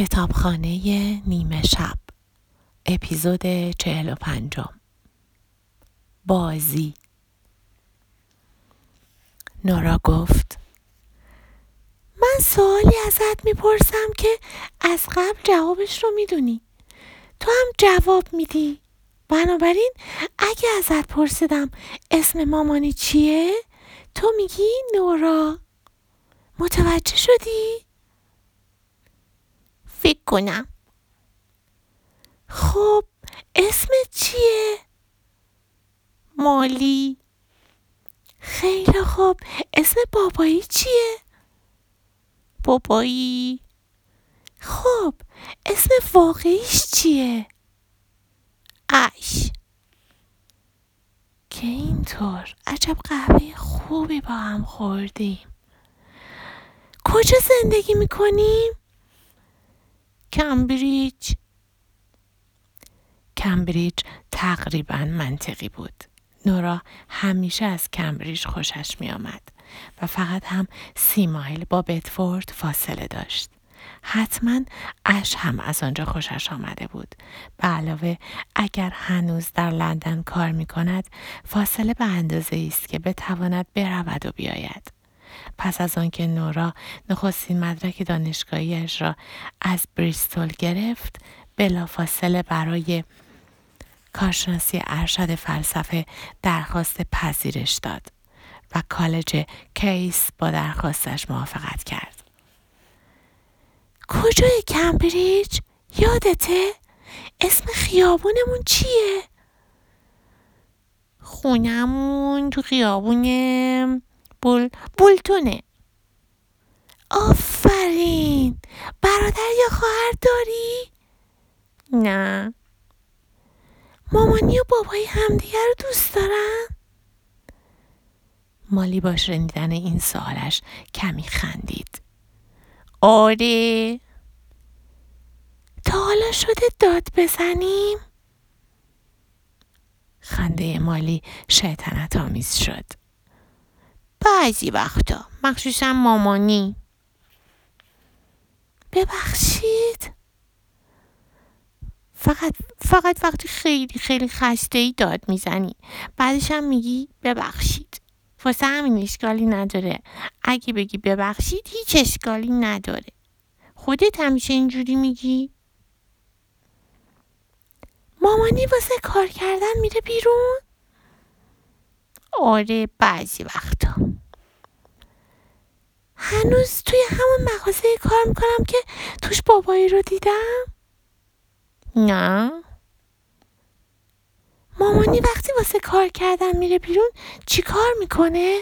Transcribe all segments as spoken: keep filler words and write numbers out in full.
کتابخانه نیمه شب اپیزود چهل و پنجم بازی. نورا گفت من سوالی ازت میپرسم که از قبل جوابش رو میدونی، تو هم جواب میدی، بنابراین اگه ازت پرسیدم اسم مامانی چیه تو میگی نورا. متوجه شدی؟ فکر کنم. خب اسمت چیه؟ مالی. خیلی خوب، اسم بابایی چیه؟ بابایی. خب اسم واقعیش چیه؟ اش. که اینطور. عجب قهوه خوبی با هم خوردیم. کجا زندگی میکنیم؟ کمبریج. کمبریج تقریباً منطقی بود. نورا همیشه از کمبریج خوشش می آمد و فقط هم سی مایل با بیتفورد فاصله داشت. حتماً اش هم از آنجا خوشش آمده بود. به علاوه اگر هنوز در لندن کار می کند فاصله به اندازه‌ای است که بتواند برود و بیاید. پس از آنکه نورا نخستین مدرک دانشگاهیش را از بریستول گرفت، بلافاصله برای کارشناسی ارشد فلسفه درخواست پذیرش داد و کالج کیس با درخواستش موافقت کرد. کجای کمبریج؟ یادته؟ اسم خیابونمون چیه؟ خونمون تو خیابونه بول بولتونه. آفرین. برادر یا خواهر داری؟ نه. مامانی و بابایی همدیگه رو دوست دارن؟ مالی با شنیدن این سوالش کمی خندید. آره. تا حالا شده داد بزنیم؟ خنده مالی شیطنت آمیز شد. بعضی وقتا، مخصوصا مامانی. ببخشید؟ فقط فقط وقتی خیلی خیلی خسته‌ای داد میزنی، بعدش هم میگی ببخشید. واسه همین اشکالی نداره. اگه بگی ببخشید هیچ اشکالی نداره. خودت همیشه اینجوری میگی؟ مامانی واسه کار کردن میره بیرون؟ آره بعضی وقتا. هنوز توی همون مغازه کار میکنم که توش بابایی رو دیدم؟ نه. مامانی وقتی واسه کار کردن میره بیرون چی کار میکنه؟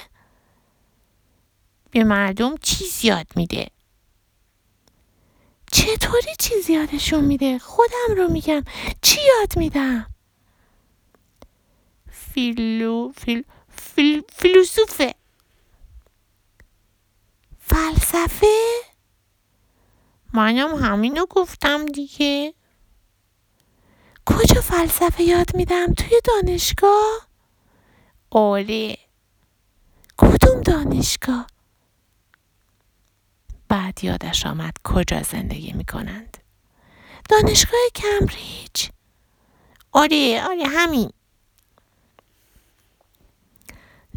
به مردم چیز یاد میده. چطوری چیز یادشون میده؟ خودم رو میگم. چی یاد میدم؟ فیلو فیل فیل فیلسوفه. فلسفه؟ منم همینو گفتم دیگه. کجا فلسفه یاد میدم؟ توی دانشگاه؟ آره. کدوم دانشگاه؟ بعد یادش آمد کجا زندگی میکنند. دانشگاه کمبریج؟ آره آره همین.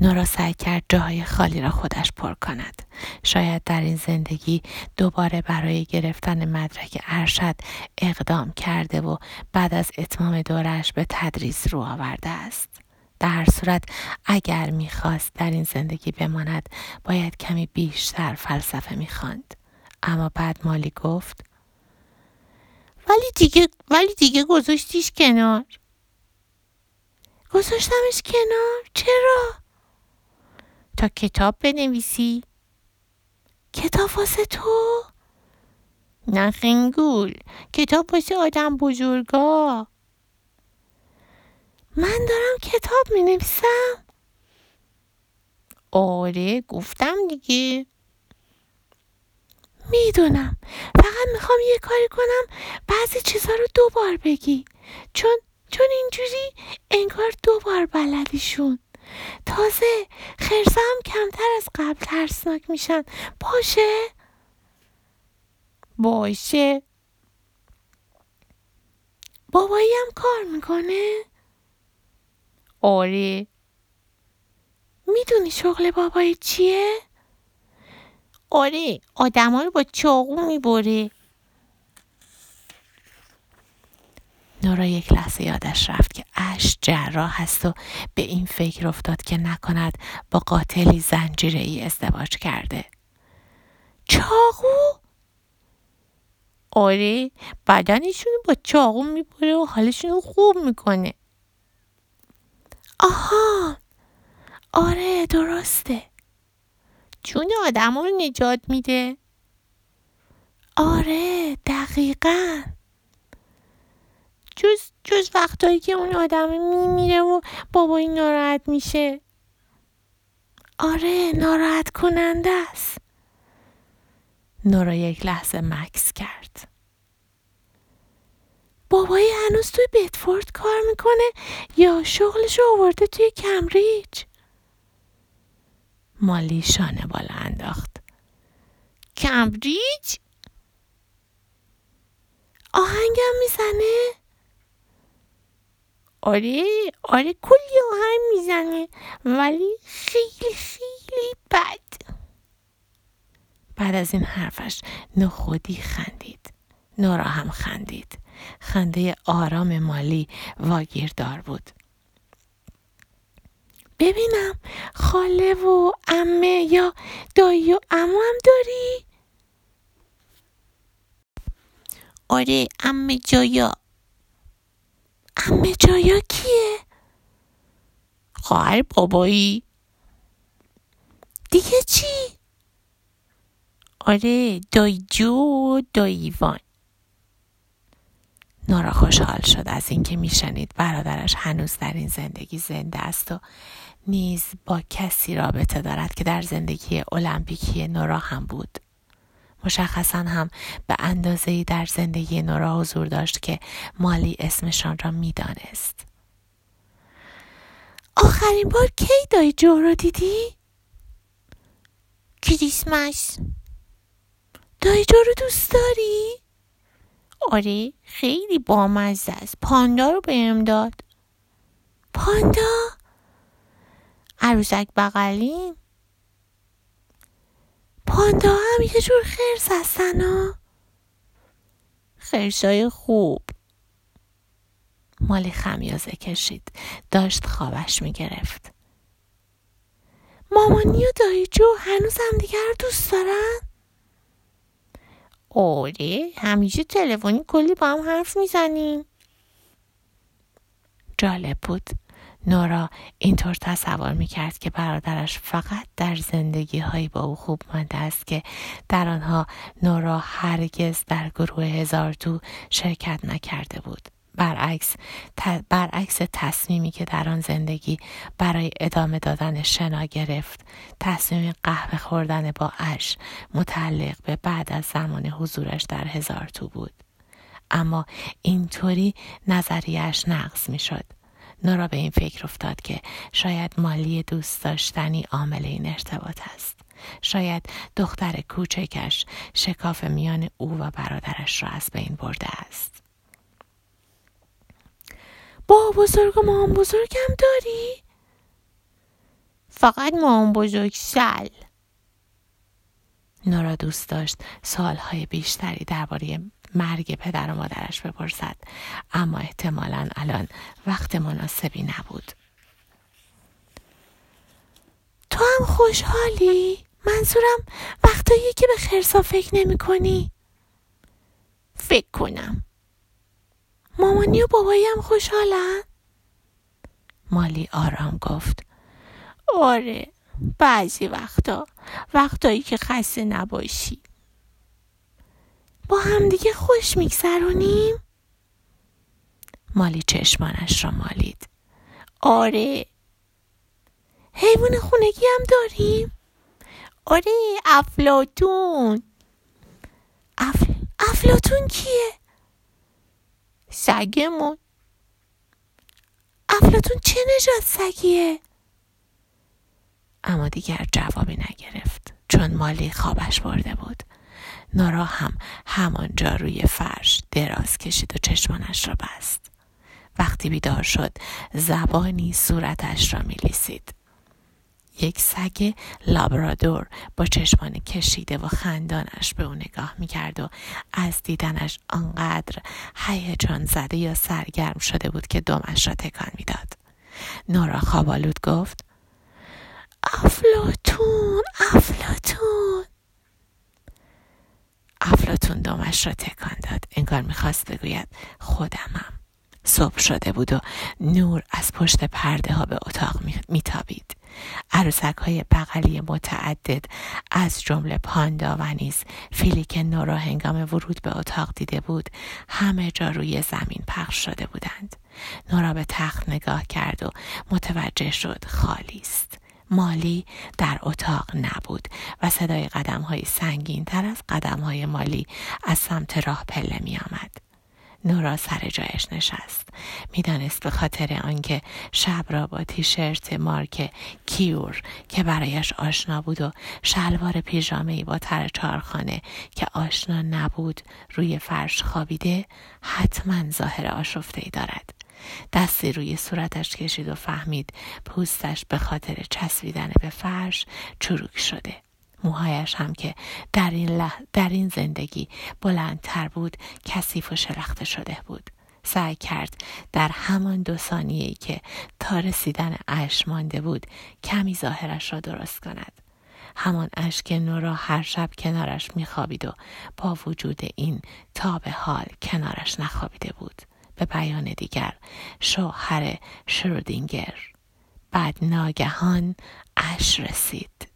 نورا سعی کرد جاهای خالی را خودش پر کند. شاید در این زندگی دوباره برای گرفتن مدرک ارشد اقدام کرده و بعد از اتمام دورش به تدریس رو آورده است. در هر صورت اگر می‌خواست در این زندگی بماند باید کمی بیشتر فلسفه می‌خواند. اما بعد مالی گفت ولی دیگه ولی دیگه گذاشتیش کنار. گذاشتمش کنار؟ چرا؟ تا کتاب بنویسی؟ کتاب واسه تو؟ نه خنگول، کتاب واسه آدم بزرگا. من دارم کتاب می نویسم؟ آره گفتم دیگه. میدونم، فقط میخوام یه کاری کنم بعضی چیزا رو دوبار بگی، چون چون اینجوری انگار دوبار بلدیشون. تازه خرسه هم کمتر از قبل ترسناک میشن. باشه باشه بابایی هم کار میکنه؟ آره. میدونی شغل بابایی چیه؟ آره، آدم ها رو با چاقو میبره. نورا یک لحظه یادش رفت که اش جراح هست و به این فکر افتاد که نکند با قاتلی زنجیره‌ای ازدواج کرده. چاقو؟ آره، بدنشون با چاقو میبره و حالشون رو خوب میکنه. آها، آره درسته. چون آدم ها رو نجات میده. آره دقیقاً. جز جز وقتایی که اون آدم میمیره و بابایی ناراحت میشه. آره ناراحت کننده است. نورا یک لحظه مکث کرد. بابایی هنوز توی بیتفورد کار میکنه یا شغلش رو آورده توی کمبریج؟ مالی شانه بالا انداخت. کمبریج؟ آهنگم میزنه؟ آره آره کلی آهنگ میزنه ولی خیلی خیلی بد. بعد از این حرفش نخودی خندید. نورا هم خندید. خنده آرام مالی واگیردار بود. ببینم خاله و عمه یا دایی و عمو هم داری؟ آره عمه جایا. عمه جایا کیه؟ خواهر بابایی. دیگه چی؟ آره دایی جو و دایوان. نورا خوشحال شد از اینکه میشنید برادرش هنوز در این زندگی زنده است و نیز با کسی رابطه دارد که در زندگی المپیکی نورا هم بود. مشخصاً هم به اندازه‌ای در زندگی نورا حضور داشت که مالی اسمشان را میدانست. آخرین بار کی دایی جو را دیدی؟ کریسمس. دایی جو رو دوست داری؟ آره خیلی بامزه است. پاندا رو بهم داد. پاندا؟ عروسک بغلیم. پاندا هم یه جور خرس هستن ها. خرسای خوب. مالی خمیازه کشید. داشت خوابش میگرفت. مامانی و دایی جو هنوز هم دیگر رو دوست دارن؟ آره همیشه تلفنی کلی با هم حرف میزنیم. جالب بود. نورا اینطور تصور میکرد که برادرش فقط در زندگی هایی با او خوب مانده است که در آنها نورا هرگز در گروه هزار تو شرکت نکرده بود. برعکس برعکس تصمیمی که در آن زندگی برای ادامه دادن شنا گرفت، تصمیم قهوه خوردن با اش متعلق به بعد از زمان حضورش در هزار تو بود. اما اینطوری نظریه‌اش نقض می‌شد. نورا به این فکر افتاد که شاید مالی دوست داشتنی عامل این ارتباط است. شاید دختر کوچکش شکاف میان او و برادرش را از بین برده است. با بزرگ و مام بزرگ هم داری؟ فقط مام بزرگ سل. نورا دوست داشت سالهای بیشتری درباره مرگ پدر و مادرش بپرسد، اما احتمالاً الان وقت مناسبی نبود. تو هم خوشحالی؟ منظورم وقتایی که به خرسا فکر نمی کنی. فکر کنم. مامانی و بابایی هم خوشحالن؟ مالی آرام گفت. آره بعضی وقتا، وقتایی که خسته نباشی. با همدیگه خوش میگذرونیم؟ مالی چشمانش را مالید. آره. حیوان خونگی هم داریم؟ آره افلاطون. افل... افلاطون کیه؟ سگمون. افلاطون چه نژاد سگیه؟ اما دیگر جوابی نگرفت چون مالی خوابش برده بود. نورا هم همانجا روی فرش دراز کشید و چشمانش را بست. وقتی بیدار شد زبانی صورتش را میلیسید. یک سگ لابرادور با چشمان کشیده و خندانش به او نگاه میکرد و از دیدنش آنقدر هیجان زده یا سرگرم شده بود که دمش را تکان میداد. نورا خوابالود گفت: افلاطون، افلاطون. افلاطون دمش را تکان داد، انگار میخواست بگوید خودمم. صبح شده بود و نور از پشت پرده ها به اتاق میتابید. عروسک های بغلی متعدد از جمله پاندا و نیز فیلی که نورا هنگام ورود به اتاق دیده بود همه جا روی زمین پخش شده بودند. نورا به تخت نگاه کرد و متوجه شد خالی است. مالی در اتاق نبود و صدای قدم های سنگین تر از قدم های مالی از سمت راه پله می آمد. نورا سر جایش نشست. میدانست به خاطر آنکه شب را با تیشرت مارک کیور که برایش آشنا بود و شلوار پیژامه‌ای با تر چارخانه که آشنا نبود روی فرش خوابیده، حتما ظاهر آشفته‌ای دارد. دستی روی صورتش کشید و فهمید پوستش به خاطر چسبیدن به فرش چروک شده. موهایش هم که در این, لح... در این زندگی بلندتر بود کثیف و شلخته شده بود. سعی کرد در همان دو ثانیه‌ای که تا رسیدن اشک مانده بود کمی ظاهرش را درست کند. همان اشک که نورا هر شب کنارش می‌خوابید و با وجود این تا به حال کنارش نخوابیده بود. به بیان دیگر شوهر شرودینگر. بعد ناگهان اشک رسید.